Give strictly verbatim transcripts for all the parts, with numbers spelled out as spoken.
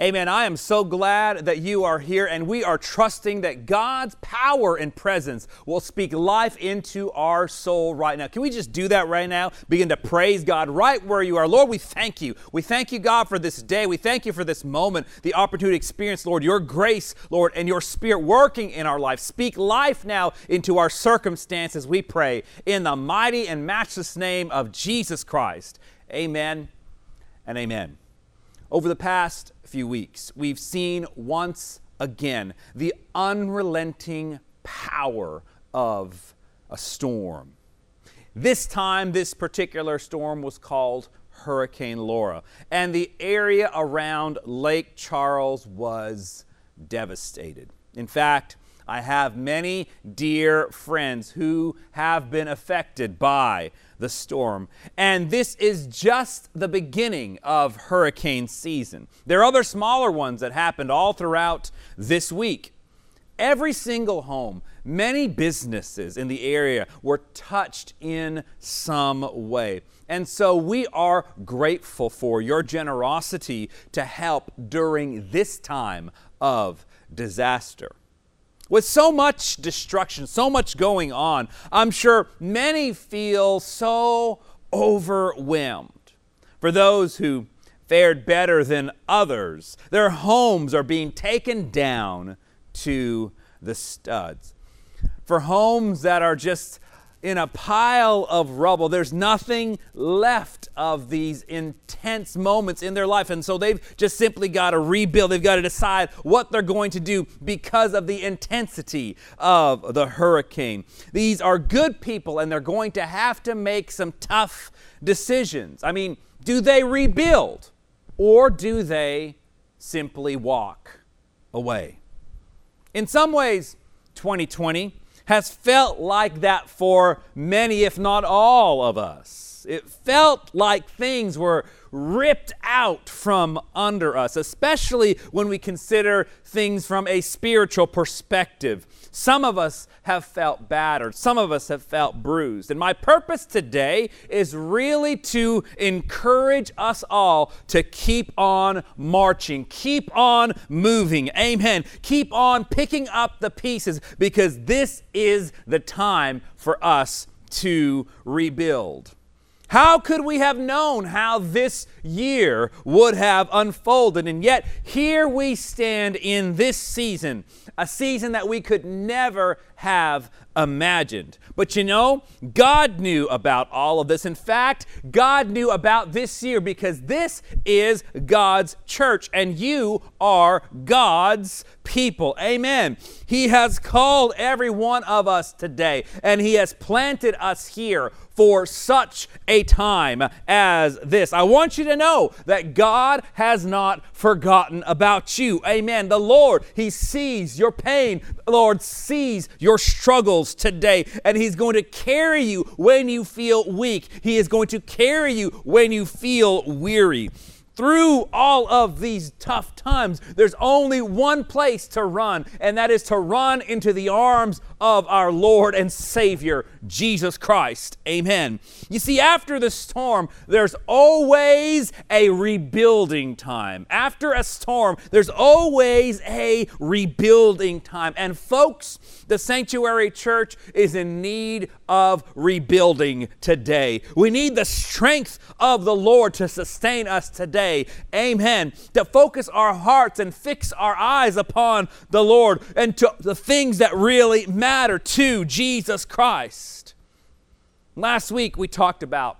Amen. I am so glad that you are here, and we are trusting that God's power and presence will speak life into our soul right now. Can we just do that right now? Begin to praise God right where you are. Lord, we thank you. We thank you, God, for this day. We thank you for this moment, the opportunity to experience, Lord, your grace, Lord, and your spirit working in our life. Speak life now into our circumstances, we pray, in the mighty and matchless name of Jesus Christ. Amen and amen. Over the past few weeks, we've seen once again the unrelenting power of a storm. This time, this particular storm was called Hurricane Laura, and the area around Lake Charles was devastated. In fact, I have many dear friends who have been affected by the storm. And this is just the beginning of hurricane season. There are other smaller ones that happened all throughout this week. Every single home, many businesses in the area were touched in some way. And so we are grateful for your generosity to help during this time of disaster. With so much destruction, so much going on, I'm sure many feel so overwhelmed. For those who fared better than others, their homes are being taken down to the studs. For homes that are just in a pile of rubble, there's nothing left of these intense moments in their life. And so they've just simply got to rebuild. They've got to decide what they're going to do because of the intensity of the hurricane. These are good people, and they're going to have to make some tough decisions. I mean, do they rebuild, or do they simply walk away? In some ways, twenty twenty has felt like that for many, if not all of us. It felt like things were ripped out from under us, especially when we consider things from a spiritual perspective. Some of us have felt battered. Some of us have felt bruised. And my purpose today is really to encourage us all to keep on marching, keep on moving. Amen. Keep on picking up the pieces, because this is the time for us to rebuild. How could we have known how this year would have unfolded? And yet, here we stand in this season, a season that we could never have imagined. But you know, God knew about all of this. In fact, God knew about this year, because this is God's church, and you are God's people. Amen. He has called every one of us today, and He has planted us here for such a time as this. I want you to know that God has not forgotten about you. Amen. The Lord, He sees your pain. The Lord sees your struggles today, and He's going to carry you when you feel weak. He is going to carry you when you feel weary. Through all of these tough times, there's only one place to run, and that is to run into the arms of our Lord and Savior, Jesus Christ. Amen. You see, after the storm, there's always a rebuilding time. After a storm, there's always a rebuilding time. And folks, the Sanctuary Church is in need of rebuilding today. We need the strength of the Lord to sustain us today. Amen. To focus our hearts and fix our eyes upon the Lord and to the things that really matter, to Jesus Christ. Last week we talked about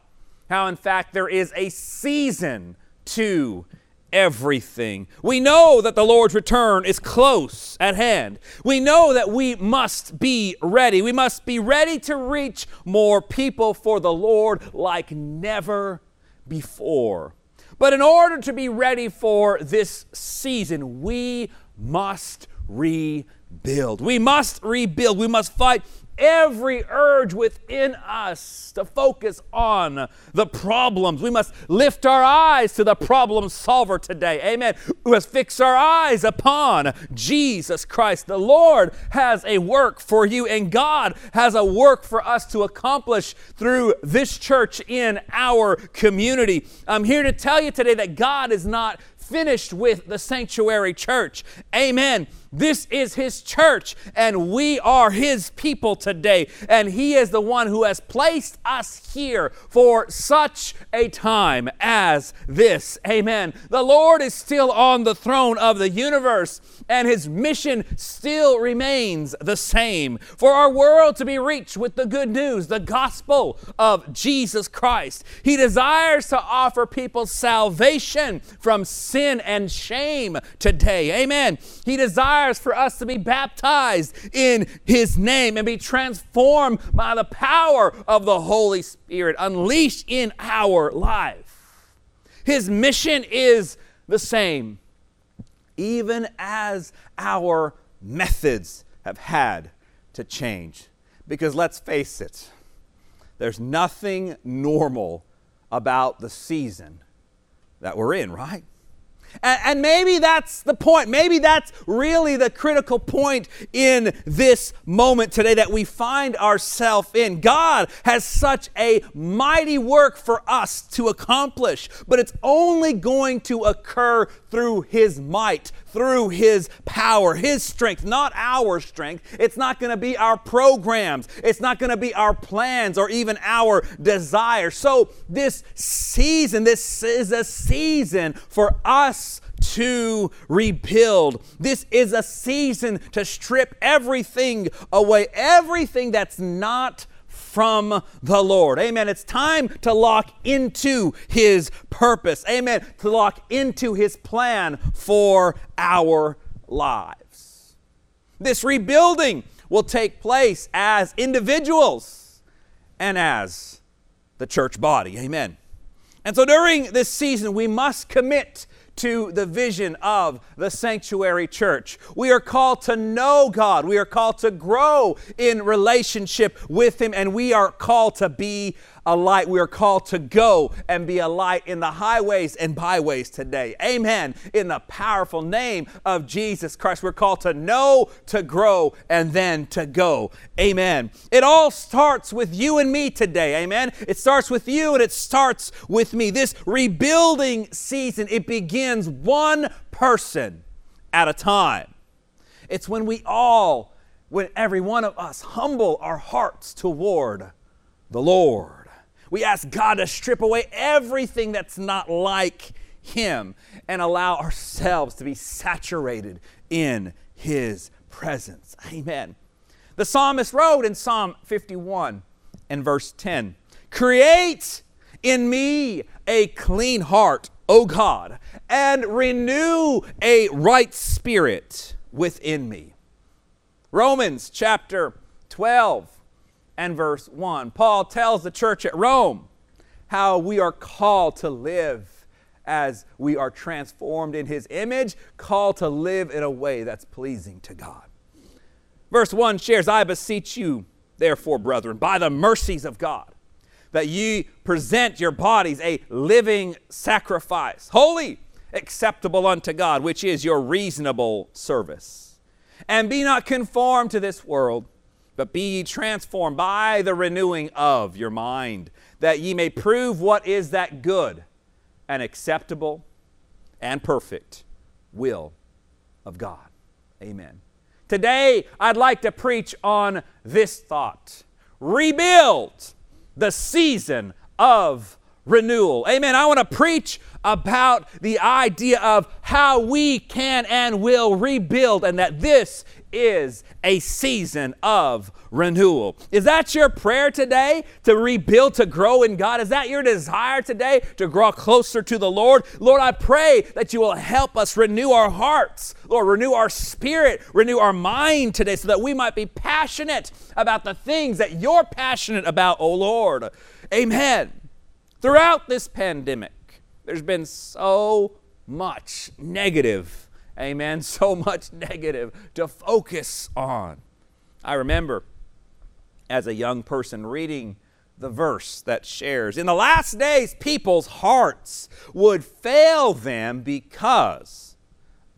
how, in fact, there is a season to everything. We know that the Lord's return is close at hand. We know that we must be ready. We must be ready to reach more people for the Lord like never before. But in order to be ready for this season, we must rebuild. We must rebuild. We must fight every urge within us to focus on the problems. We must lift our eyes to the problem solver today. Amen. We must fix our eyes upon Jesus Christ. The Lord has a work for you, and God has a work for us to accomplish through this church in our community. I'm here to tell you today that God is not finished with the sanctuary church. Amen. This is his church, and we are his people today. And he is the one who has placed us here for such a time as this. Amen. The Lord is still on the throne of the universe, and his mission still remains the same. For our world to be reached with the good news, the gospel of Jesus Christ. He desires to offer people salvation from sin and shame today. Amen. He desires for us to be baptized in his name and be transformed by the power of the Holy Spirit unleashed in our life. His mission is the same, even as our methods have had to change. Because let's face it, there's nothing normal about the season that we're in, right? And maybe that's the point. Maybe that's really the critical point in this moment today that we find ourselves in. God has such a mighty work for us to accomplish, but it's only going to occur through his might, through his power, his strength, not our strength. It's not going to be our programs. It's not going to be our plans or even our desires. So this season, this is a season for us to rebuild. This is a season to strip everything away, everything that's not from the Lord. Amen. It's time to lock into his purpose. Amen. To lock into his plan for our lives. This rebuilding will take place as individuals and as the church body. Amen. And so during this season, we must commit to the vision of the sanctuary church. We are called to know God. We are called to grow in relationship with him, and we are called to be a light. We are called to go and be a light in the highways and byways today. Amen. In the powerful name of Jesus Christ, we're called to know, to grow, and then to go. Amen. It all starts with you and me today. Amen. It starts with you and it starts with me. This rebuilding season, it begins one person at a time. It's when we all, when every one of us humble our hearts toward the Lord. We ask God to strip away everything that's not like him and allow ourselves to be saturated in his presence. Amen. The psalmist wrote in Psalm fifty-one and verse ten, "Create in me a clean heart, O God, and renew a right spirit within me." Romans chapter twelve and verse one, Paul tells the church at Rome how we are called to live as we are transformed in his image, called to live in a way that's pleasing to God. Verse one shares, "I beseech you, therefore, brethren, by the mercies of God, that ye present your bodies a living sacrifice, holy, acceptable unto God, which is your reasonable service. And be not conformed to this world, but be ye transformed by the renewing of your mind, that ye may prove what is that good and acceptable and perfect will of God." Amen. Today, I'd like to preach on this thought. Rebuild the season of renewal. Amen. I want to preach about the idea of how we can and will rebuild, and that this is a season of renewal. Is that your prayer today? To rebuild, to grow in God? Is that your desire today? To grow closer to the Lord? Lord, I pray that you will help us renew our hearts. Lord, renew our spirit, renew our mind today so that we might be passionate about the things that you're passionate about, oh Lord. Amen. Throughout this pandemic, there's been so much negative, amen, so much negative to focus on. I remember as a young person reading the verse that shares, "In the last days, people's hearts would fail them because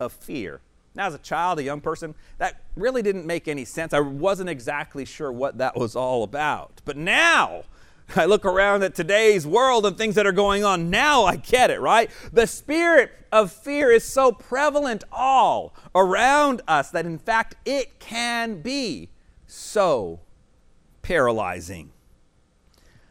of fear." Now, as a child, a young person, that really didn't make any sense. I wasn't exactly sure what that was all about. But now, I look around at today's world and things that are going on now. I get it, right? The spirit of fear is so prevalent all around us that, in fact, it can be so paralyzing.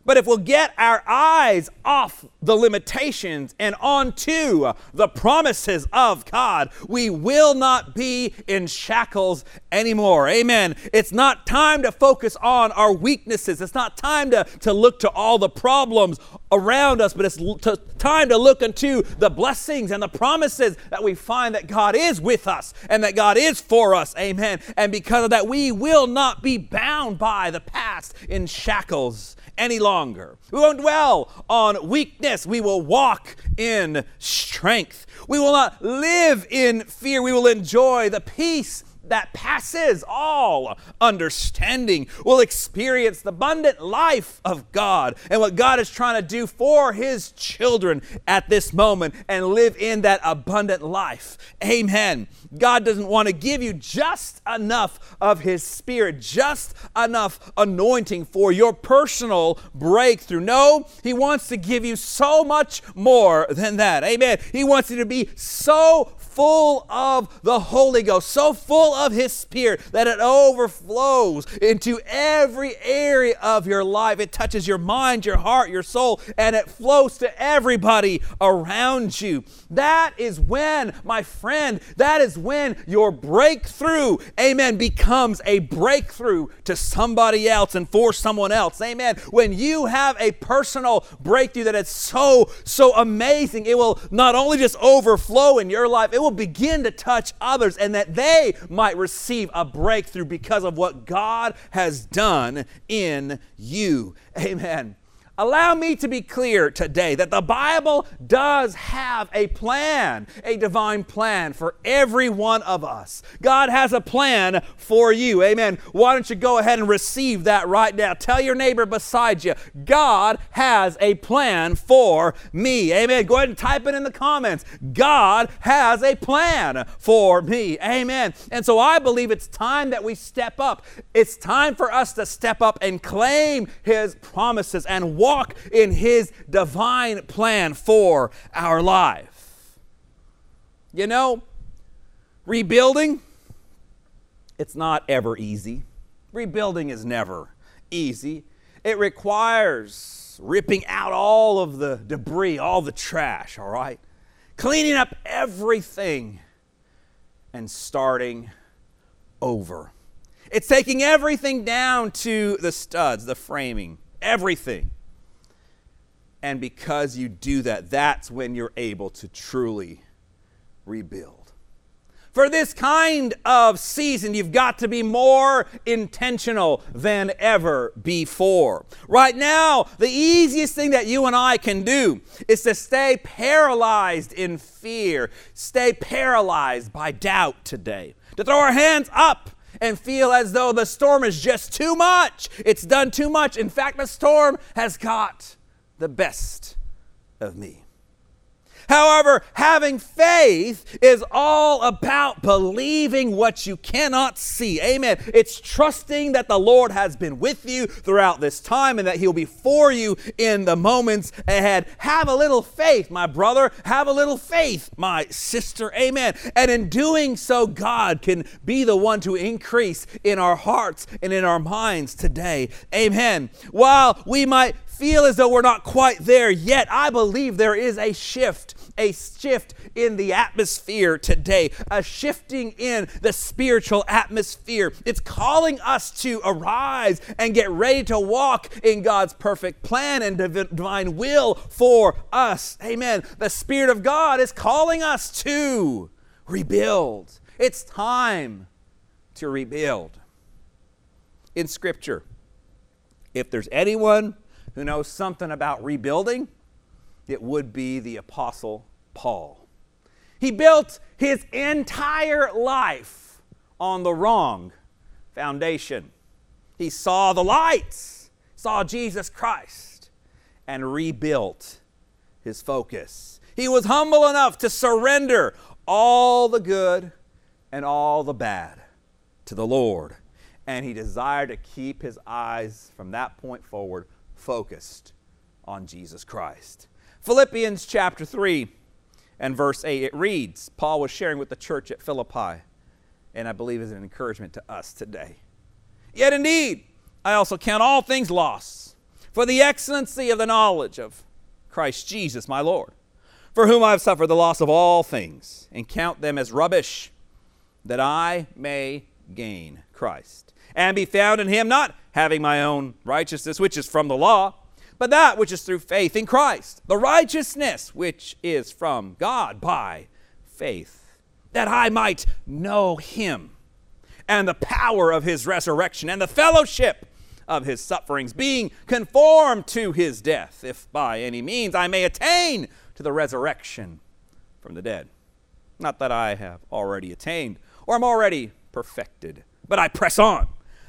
But if we'll get our eyes off the limitations and onto the promises of God, we will not be in shackles anymore. Amen. It's not time to focus on our weaknesses. It's not time to, to look to all the problems around us, but it's to, time to look into the blessings and the promises that we find that God is with us and that God is for us. Amen. And because of that, we will not be bound by the past in shackles any longer. We won't dwell on weakness. We will walk in strength. We will not live in fear. We will enjoy the peace that passes all understanding. We'll experience the abundant life of God and what God is trying to do for His children at this moment, and live in that abundant life. Amen. God doesn't want to give you just enough of His Spirit, just enough anointing for your personal breakthrough. No, He wants to give you so much more than that. Amen. He wants you to be so full of the Holy Ghost, so full of His Spirit that it overflows into every area of your life. It touches your mind, your heart, your soul, and it flows to everybody around you. That is when, my friend, that is when your breakthrough, amen, becomes a breakthrough to somebody else and for someone else. Amen. When you have a personal breakthrough that is so, so amazing, it will not only just overflow in your life, it will begin to touch others, and that they might receive a breakthrough because of what God has done in you. Amen. Allow me to be clear today that the Bible does have a plan, a divine plan for every one of us. God has a plan for you. Amen. Why don't you go ahead and receive that right now? Tell your neighbor beside you, God has a plan for me. Amen. Go ahead and type it in the comments. God has a plan for me. Amen. And so I believe it's time that we step up. It's time for us to step up and claim His promises and walk Walk in His divine plan for our life. You know, rebuilding, it's not ever easy. Rebuilding is never easy. It requires ripping out all of the debris, all the trash, all right? Cleaning up everything and starting over. It's taking everything down to the studs, the framing, everything. And because you do that, that's when you're able to truly rebuild. For this kind of season, you've got to be more intentional than ever before. Right now, the easiest thing that you and I can do is to stay paralyzed in fear, stay paralyzed by doubt today, to throw our hands up and feel as though the storm is just too much. It's done too much. In fact, the storm has got the best of me. However, having faith is all about believing what you cannot see. Amen. It's trusting that the Lord has been with you throughout this time and that He'll be for you in the moments ahead. Have a little faith, my brother. Have a little faith, my sister. Amen. And in doing so, God can be the one to increase in our hearts and in our minds today. Amen. While we might feel as though we're not quite there yet, I believe there is a shift, a shift in the atmosphere today, a shifting in the spiritual atmosphere. It's calling us to arise and get ready to walk in God's perfect plan and divine will for us. Amen. The Spirit of God is calling us to rebuild. It's time to rebuild. In Scripture, if there's anyone who knows something about rebuilding, it would be the Apostle Paul. He built his entire life on the wrong foundation. He saw the lights, saw Jesus Christ, and rebuilt his focus. He was humble enough to surrender all the good and all the bad to the Lord, and he desired to keep his eyes from that point forward focused on Jesus Christ. Philippians chapter three and verse eight, it reads, Paul was sharing with the church at Philippi, and I believe is an encouragement to us today. Yet indeed, I also count all things lost for the excellency of the knowledge of Christ Jesus my Lord, for whom I have suffered the loss of all things, and count them as rubbish, that I may gain Christ, and be found in him, not having my own righteousness, which is from the law, but that which is through faith in Christ, the righteousness which is from God by faith, that I might know him and the power of his resurrection and the fellowship of his sufferings, being conformed to his death, if by any means I may attain to the resurrection from the dead. Not that I have already attained or am already perfected, but I press on,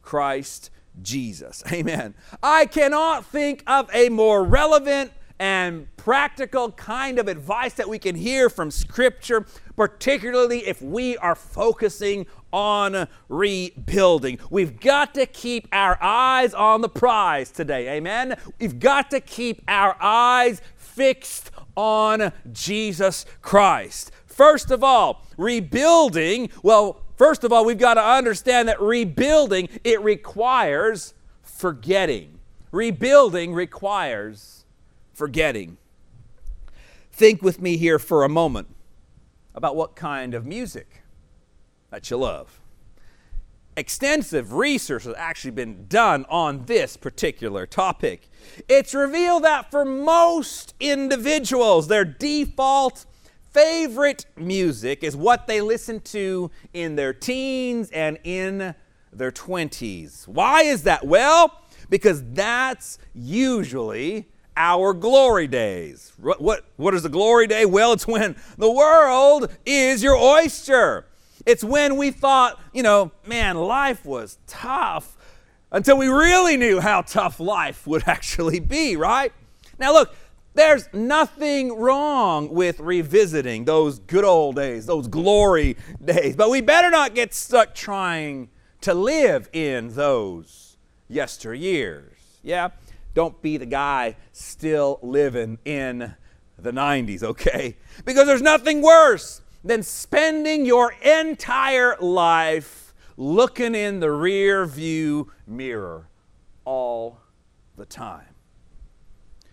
Christ Jesus. Amen. I cannot think of a more relevant and practical kind of advice that we can hear from Scripture, particularly if we are focusing on rebuilding. We've got to keep our eyes on the prize today. Amen. We've got to keep our eyes fixed on Jesus Christ. First of all, rebuilding, well, first of all, we've got to understand that rebuilding, it requires forgetting. Rebuilding requires forgetting. Think with me here for a moment about what kind of music that you love. Extensive research has actually been done on this particular topic. It's revealed that for most individuals, their default favorite music is what they listen to in their teens and in their twenties. Why is that? Well, because that's usually our glory days. What, what, what is a glory day? Well, it's when the world is your oyster. It's when we thought, you know, man, life was tough until we really knew how tough life would actually be, right? Now, look, there's nothing wrong with revisiting those good old days, those glory days. But we better not get stuck trying to live in those yesteryears. Yeah? Don't be the guy still living in the nineties, okay? Because there's nothing worse than spending your entire life looking in the rear view mirror all the time.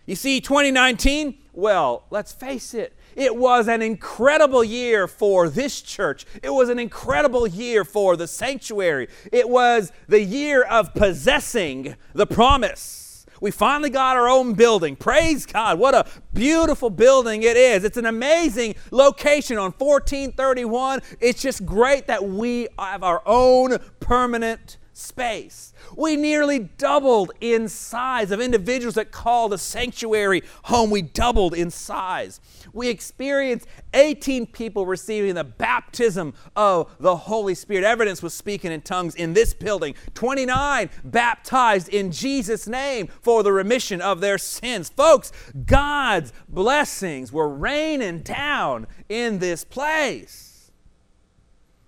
You see, twenty nineteen, well, let's face it, it was an incredible year for this church. It was an incredible year for the sanctuary. It was the year of possessing the promise. We finally got our own building. Praise God. What a beautiful building it is. It's an amazing location on fourteen thirty-one. It's just great that we have our own permanent space. We nearly doubled in size of individuals that call the sanctuary home. We doubled in size. We experienced eighteen people receiving the baptism of the Holy Spirit. Evidence was speaking in tongues in this building. twenty-nine baptized in Jesus' name for the remission of their sins. Folks, God's blessings were raining down in this place.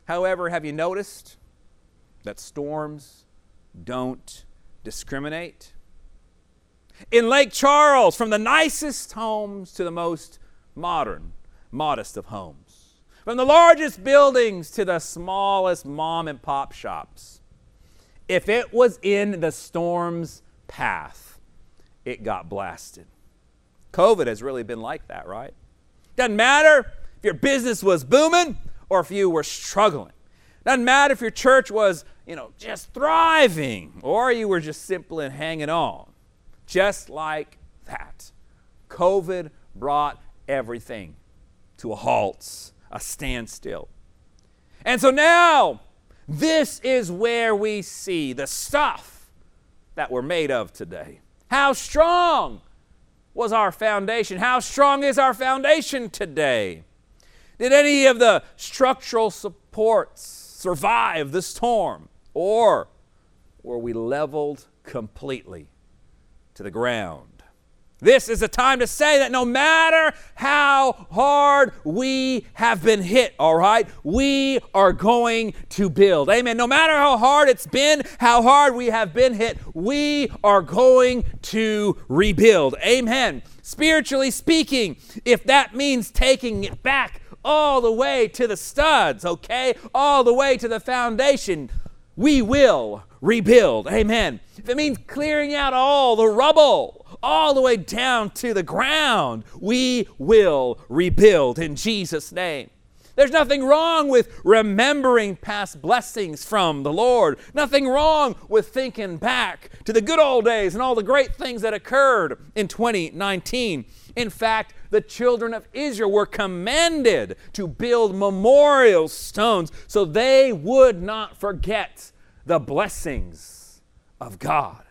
However, have you noticed that storms don't discriminate? In Lake Charles, from the nicest homes to the most modern, modest of homes, from the largest buildings to the smallest mom and pop shops, if it was in the storm's path, it got blasted. COVID has really been like that, right? Doesn't matter if your business was booming or if you were struggling. Doesn't matter if your church was, you know, just thriving, or you were just simply hanging on. Just like that, COVID brought everything to a halt, a standstill. And so now, this is where we see the stuff that we're made of today. How strong was our foundation? How strong is our foundation today? Did any of the structural supports survive the storm? Or were we leveled completely to the ground? This is a time to say that no matter how hard we have been hit, all right, we are going to build. Amen. No matter how hard it's been, how hard we have been hit, we are going to rebuild. Amen. Spiritually speaking, if that means taking it back all the way to the studs, okay, all the way to the foundation, we will rebuild. Amen. If it means clearing out all the rubble, all the way down to the ground, we will rebuild in Jesus' name. There's nothing wrong with remembering past blessings from the Lord. Nothing wrong with thinking back to the good old days and all the great things that occurred in twenty nineteen. In fact, the children of Israel were commanded to build memorial stones so they would not forget the blessings of God.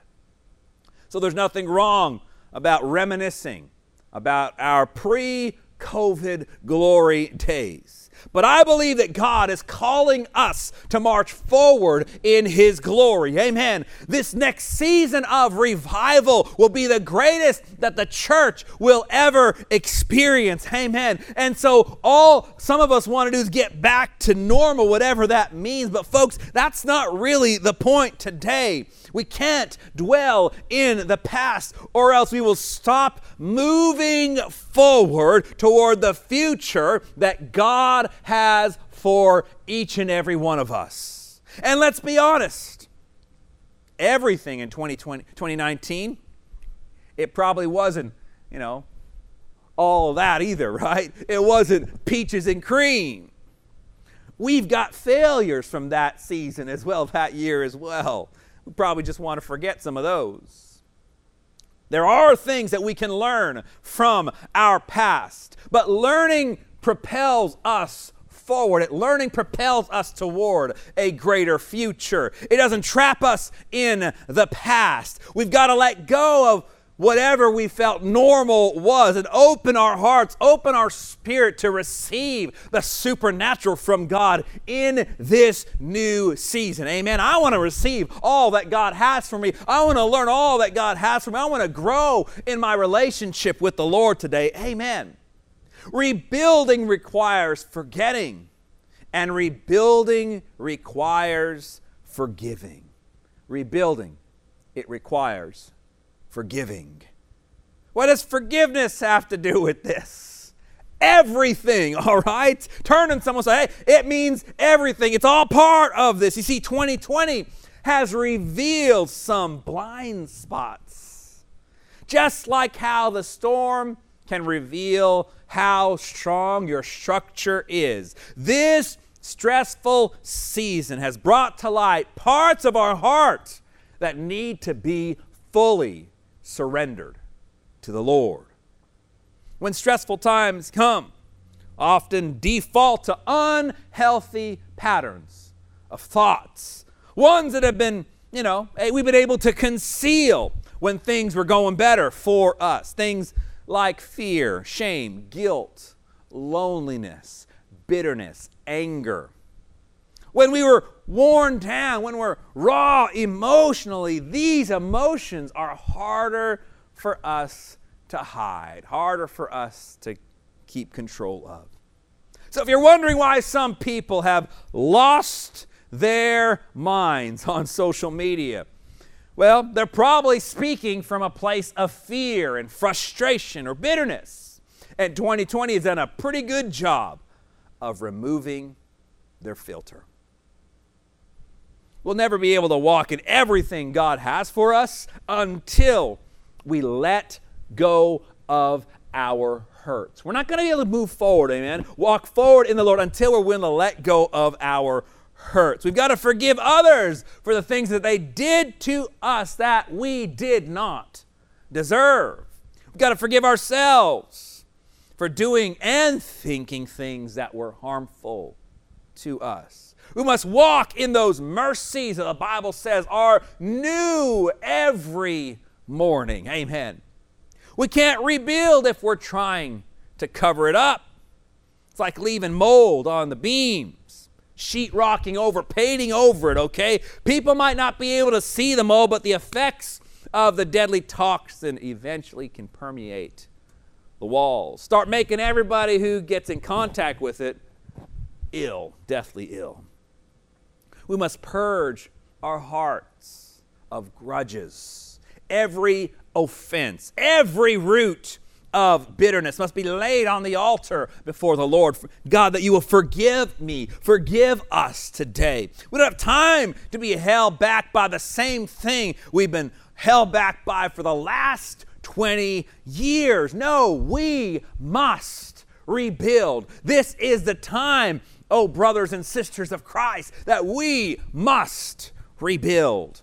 So there's nothing wrong about reminiscing about our pre-COVID glory days. But I believe that God is calling us to march forward in His glory. Amen. This next season of revival will be the greatest that the church will ever experience. Amen. And so all some of us want to do is get back to normal, whatever that means. But folks, that's not really the point today. We can't dwell in the past or else we will stop moving forward toward the future that God has for each and every one of us. And let's be honest, everything in twenty nineteen, it probably wasn't, you know, all that either, right? It wasn't peaches and cream. We've got failures from that season as well, that year as well. We probably just want to forget some of those. There are things that we can learn from our past, but learning propels us forward. Learning propels us toward a greater future. It doesn't trap us in the past. We've got to let go of whatever we felt normal was and open our hearts, open our spirit to receive the supernatural from God in this new season. Amen. I want to receive all that God has for me. I want to learn all that God has for me. I want to grow in my relationship with the Lord today. Amen. Rebuilding requires forgetting, and rebuilding requires forgiving. Rebuilding, it requires forgiving. What does forgiveness have to do with this? Everything, all right? Turn and someone say, hey, it means everything. It's all part of this. You see, twenty twenty has revealed some blind spots. Just like how the storm can reveal how strong your structure is, this stressful season has brought to light parts of our heart that need to be fully surrendered to the Lord. When stressful times come, often default to unhealthy patterns of thoughts, ones that have been, you know, we've been able to conceal when things were going better for us. Things like fear, shame, guilt, loneliness, bitterness, anger. When we were worn down, when we're raw emotionally, these emotions are harder for us to hide, harder for us to keep control of. So if you're wondering why some people have lost their minds on social media, well, they're probably speaking from a place of fear and frustration or bitterness. And twenty twenty has done a pretty good job of removing their filter. We'll never be able to walk in everything God has for us until we let go of our hurts. We're not going to be able to move forward, amen, walk forward in the Lord until we're willing to let go of our hurts. We've got to forgive others for the things that they did to us that we did not deserve. We've got to forgive ourselves for doing and thinking things that were harmful to us. We must walk in those mercies that the Bible says are new every morning. Amen. We can't rebuild if we're trying to cover it up. It's like leaving mold on the beams, sheetrocking over, painting over it, okay? People might not be able to see the mold, but the effects of the deadly toxin eventually can permeate the walls. Start making everybody who gets in contact with it ill, deathly ill. We must purge our hearts of grudges. Every offense, every root of bitterness must be laid on the altar before the Lord. God, that you will forgive me, forgive us today. We don't have time to be held back by the same thing we've been held back by for the last twenty years. No, we must rebuild. This is the time, oh brothers and sisters of Christ, that we must rebuild.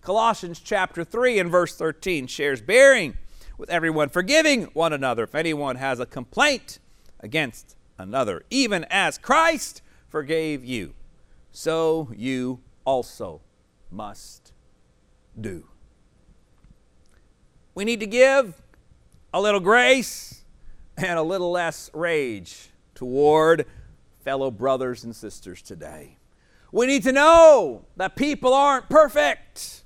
Colossians chapter three and verse thirteen shares bearing with everyone, forgiving one another if anyone has a complaint against another. Even as Christ forgave you, so you also must do. We need to give a little grace and a little less rage toward fellow brothers and sisters today. We need to know that people aren't perfect.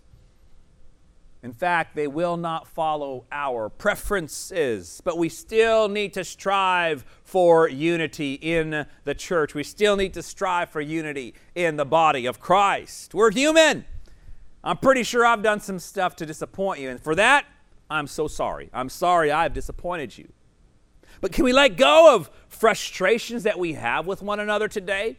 In fact, they will not follow our preferences, but we still need to strive for unity in the church. We still need to strive for unity in the body of Christ. We're human. I'm pretty sure I've done some stuff to disappoint you, and for that, I'm so sorry. I'm sorry I've disappointed you. But can we let go of frustrations that we have with one another today?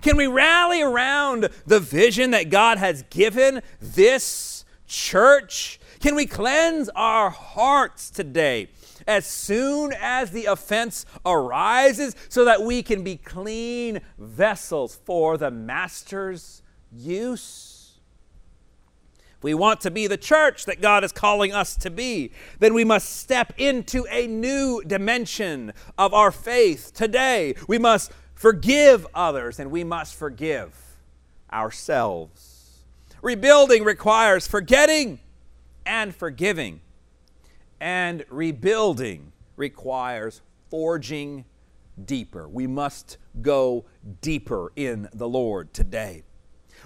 Can we rally around the vision that God has given this church? Can we cleanse our hearts today as soon as the offense arises so that we can be clean vessels for the master's use? If we want to be the church that God is calling us to be, then we must step into a new dimension of our faith today. We must forgive others and we must forgive ourselves. Rebuilding requires forgetting and forgiving, and rebuilding requires forging deeper. We must go deeper in the Lord today.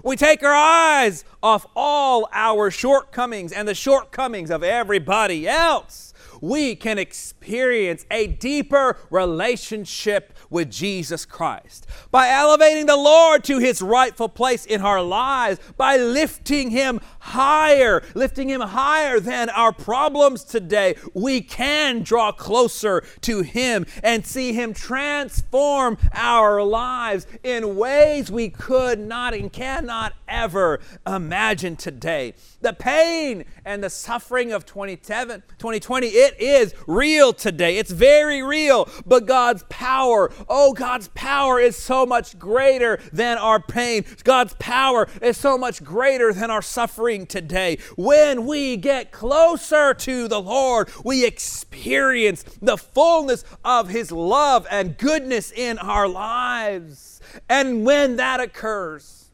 We take our eyes off all our shortcomings and the shortcomings of everybody else. We can experience a deeper relationship with Jesus Christ by elevating the Lord to His rightful place in our lives, by lifting Him higher, lifting Him higher than our problems today. We can draw closer to Him and see Him transform our lives in ways we could not and cannot ever imagine today. The pain and the suffering of twenty twenty, it is real today. It's very real. But God's power, oh, God's power is so much greater than our pain. God's power is so much greater than our suffering today. When we get closer to the Lord, we experience the fullness of His love and goodness in our lives. And when that occurs,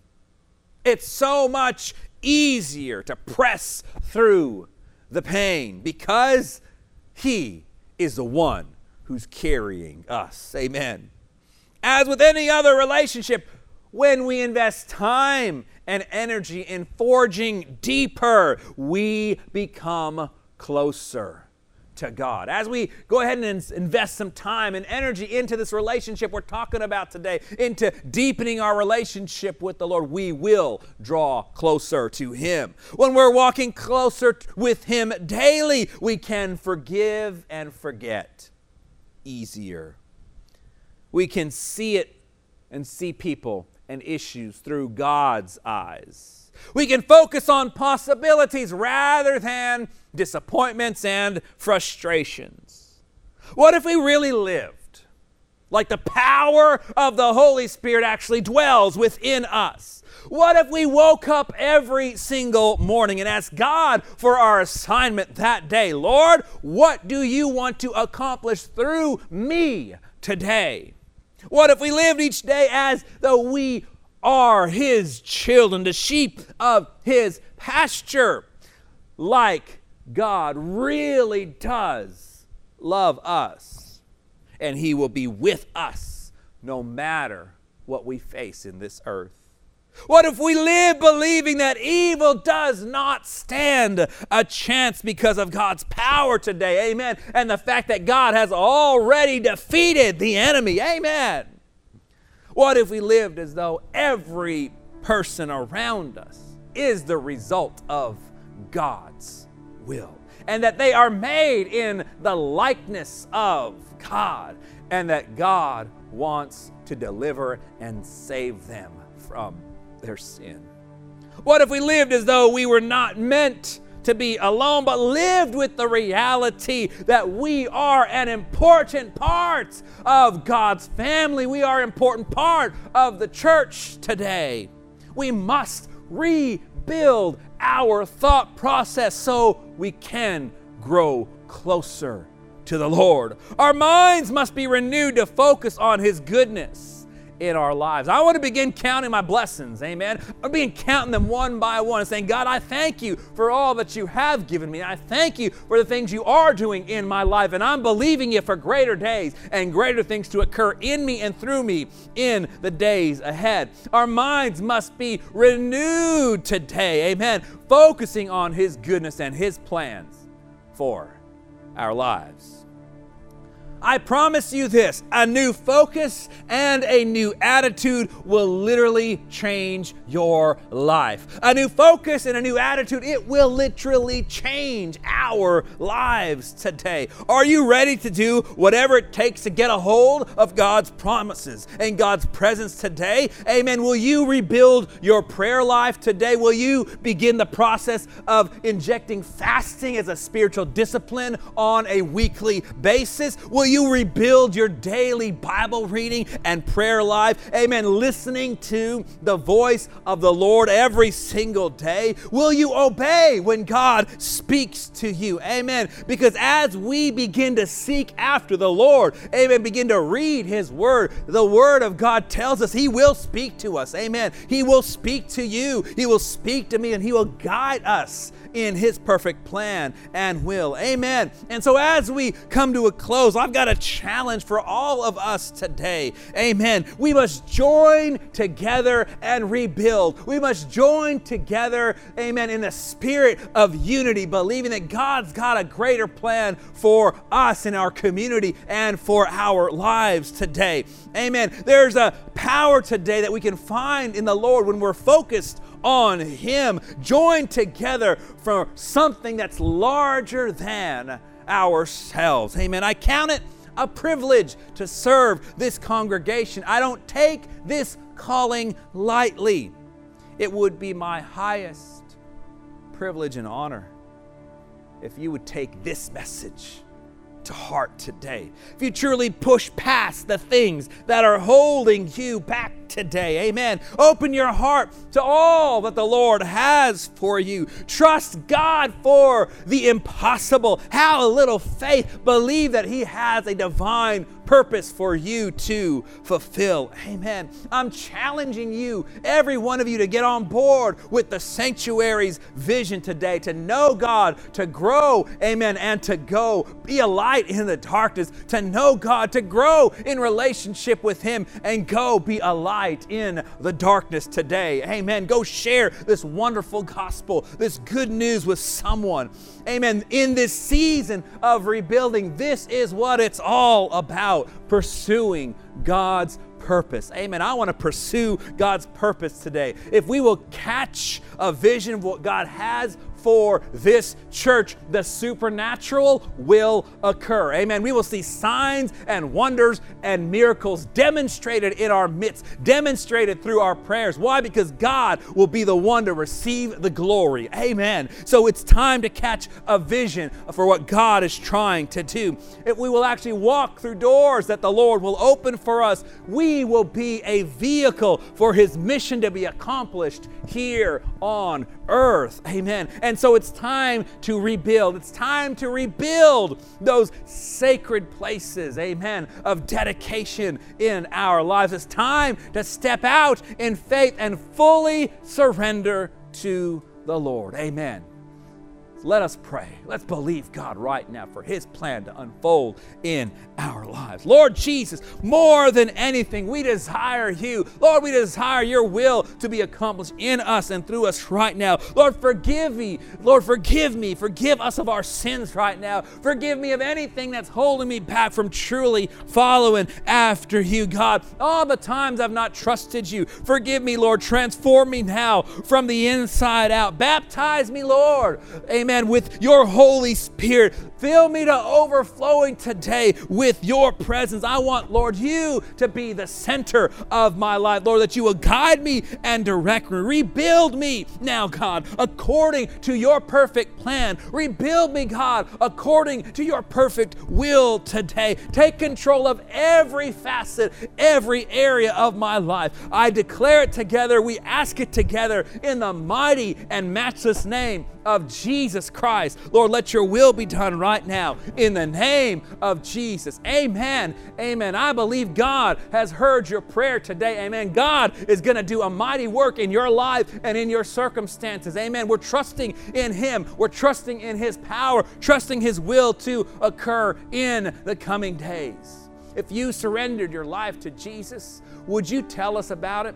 it's so much easier to press through the pain because He is the one who's carrying us. Amen. As with any other relationship, when we invest time and energy in forging deeper, we become closer to God. As we go ahead and invest some time and energy into this relationship we're talking about today, into deepening our relationship with the Lord, we will draw closer to Him. When we're walking closer with Him daily, we can forgive and forget easier. We can see it and see people and issues through God's eyes. We can focus on possibilities rather than disappointments and frustrations. What if we really lived like the power of the Holy Spirit actually dwells within us? What if we woke up every single morning and asked God for our assignment that day? Lord, what do you want to accomplish through me today? What if we lived each day as though we are His children, the sheep of His pasture, like God really does love us, and he will be with us no matter what we face in this earth. What if we live believing that evil does not stand a chance because of God's power today? Amen. And the fact that God has already defeated the enemy. Amen. What if we lived as though every person around us is the result of God's will, and that they are made in the likeness of God, and that God wants to deliver and save them from their sin? What if we lived as though we were not meant to be alone, but lived with the reality that we are an important part of God's family? We are an important part of the church today. We must rebuild our thought process so we can grow closer to the Lord. Our minds must be renewed to focus on His goodness in our lives. I want to begin counting my blessings, amen. I'll begin counting them one by one and saying, God, I thank you for all that you have given me. I thank you for the things you are doing in my life, and I'm believing you for greater days and greater things to occur in me and through me in the days ahead. Our minds must be renewed today, amen, focusing on His goodness and His plans for our lives. I promise you this, a new focus and a new attitude will literally change your life. A new focus and a new attitude, it will literally change our lives today. Are you ready to do whatever it takes to get a hold of God's promises and God's presence today? Amen. Will you rebuild your prayer life today? Will you begin the process of injecting fasting as a spiritual discipline on a weekly basis? Will you rebuild your daily Bible reading and prayer life? Amen. Listening to the voice of the Lord every single day. Will you obey when God speaks to you? Amen. Because as we begin to seek after the Lord, amen, begin to read His Word, the Word of God tells us He will speak to us. Amen. He will speak to you. He will speak to me, and He will guide us in His perfect plan and will. Amen. And so as we come to a close, I've got a challenge for all of us today. Amen. We must join together and rebuild. We must join together, amen, in the spirit of unity, believing that God's got a greater plan for us in our community and for our lives today. Amen. There's a power today that we can find in the Lord when we're focused on Him, joined together for something that's larger than ourselves. Amen. I count it a privilege to serve this congregation. I don't take this calling lightly. It would be my highest privilege and honor if you would take this message to heart today. If you truly push past the things that are holding you back today, amen. Open your heart to all that the Lord has for you. Trust God for the impossible. Have a little faith. Believe that He has a divine purpose for you to fulfill. Amen. I'm challenging you, every one of you, to get on board with the sanctuary's vision today, to know God, to grow, amen, and to go. Be a light in the darkness, to know God, to grow in relationship with Him, and go be a light in the darkness today. Amen. Go share this wonderful gospel, this good news with someone. Amen. In this season of rebuilding, this is what it's all about. Pursuing God's purpose. Amen. I want to pursue God's purpose today. If we will catch a vision of what God has for this church, the supernatural will occur. Amen. We will see signs and wonders and miracles demonstrated in our midst, demonstrated through our prayers. Why? Because God will be the one to receive the glory. Amen. So it's time to catch a vision for what God is trying to do. If we will actually walk through doors that the Lord will open for us, we will be a vehicle for His mission to be accomplished here on earth. Amen. And so it's time to rebuild. It's time to rebuild those sacred places, amen, of dedication in our lives. It's time to step out in faith and fully surrender to the Lord. Amen. Let us pray. Let's believe God right now for His plan to unfold in our lives. Lord Jesus, more than anything, we desire You. Lord, we desire Your will to be accomplished in us and through us right now. Lord, forgive me. Lord, forgive me. Forgive us of our sins right now. Forgive me of anything that's holding me back from truly following after You, God. All the times I've not trusted You, forgive me, Lord. Transform me now from the inside out. Baptize me, Lord. Amen. Amen. With Your Holy Spirit, fill me to overflowing today with Your presence. I want, Lord, You to be the center of my life. Lord, that You will guide me and direct me. Rebuild me now, God, according to Your perfect plan. Rebuild me, God, according to Your perfect will today. Take control of every facet, every area of my life. I declare it together. We ask it together in the mighty and matchless name of Jesus Christ. Lord, let Your will be done right now in the name of Jesus. Amen. Amen. I believe God has heard your prayer today. Amen. God is going to do a mighty work in your life and in your circumstances. Amen. We're trusting in Him. We're trusting in His power, trusting His will to occur in the coming days. If you surrendered your life to Jesus, would you tell us about it?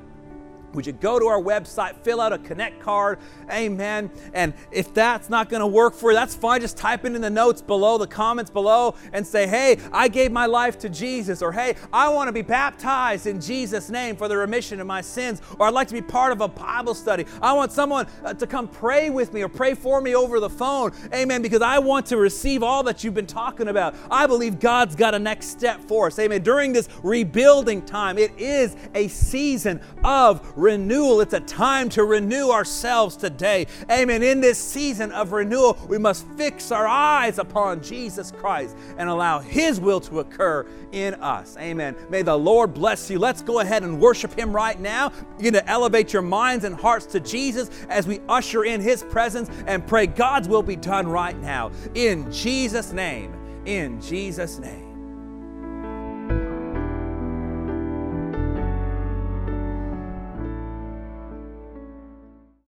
Would you go to our website, fill out a Connect card, amen. And if that's not going to work for you, that's fine. Just type it in the notes below, the comments below, and say, hey, I gave my life to Jesus, or hey, I want to be baptized in Jesus' name for the remission of my sins, or I'd like to be part of a Bible study. I want someone uh, to come pray with me or pray for me over the phone, amen, because I want to receive all that you've been talking about. I believe God's got a next step for us, amen. During this rebuilding time, it is a season of renewal. It's a time to renew ourselves today. Amen. In this season of renewal, we must fix our eyes upon Jesus Christ and allow His will to occur in us. Amen. May the Lord bless you. Let's go ahead and worship Him right now. Begin to elevate your minds and hearts to Jesus as we usher in His presence and pray God's will be done right now. In Jesus' name. In Jesus' name.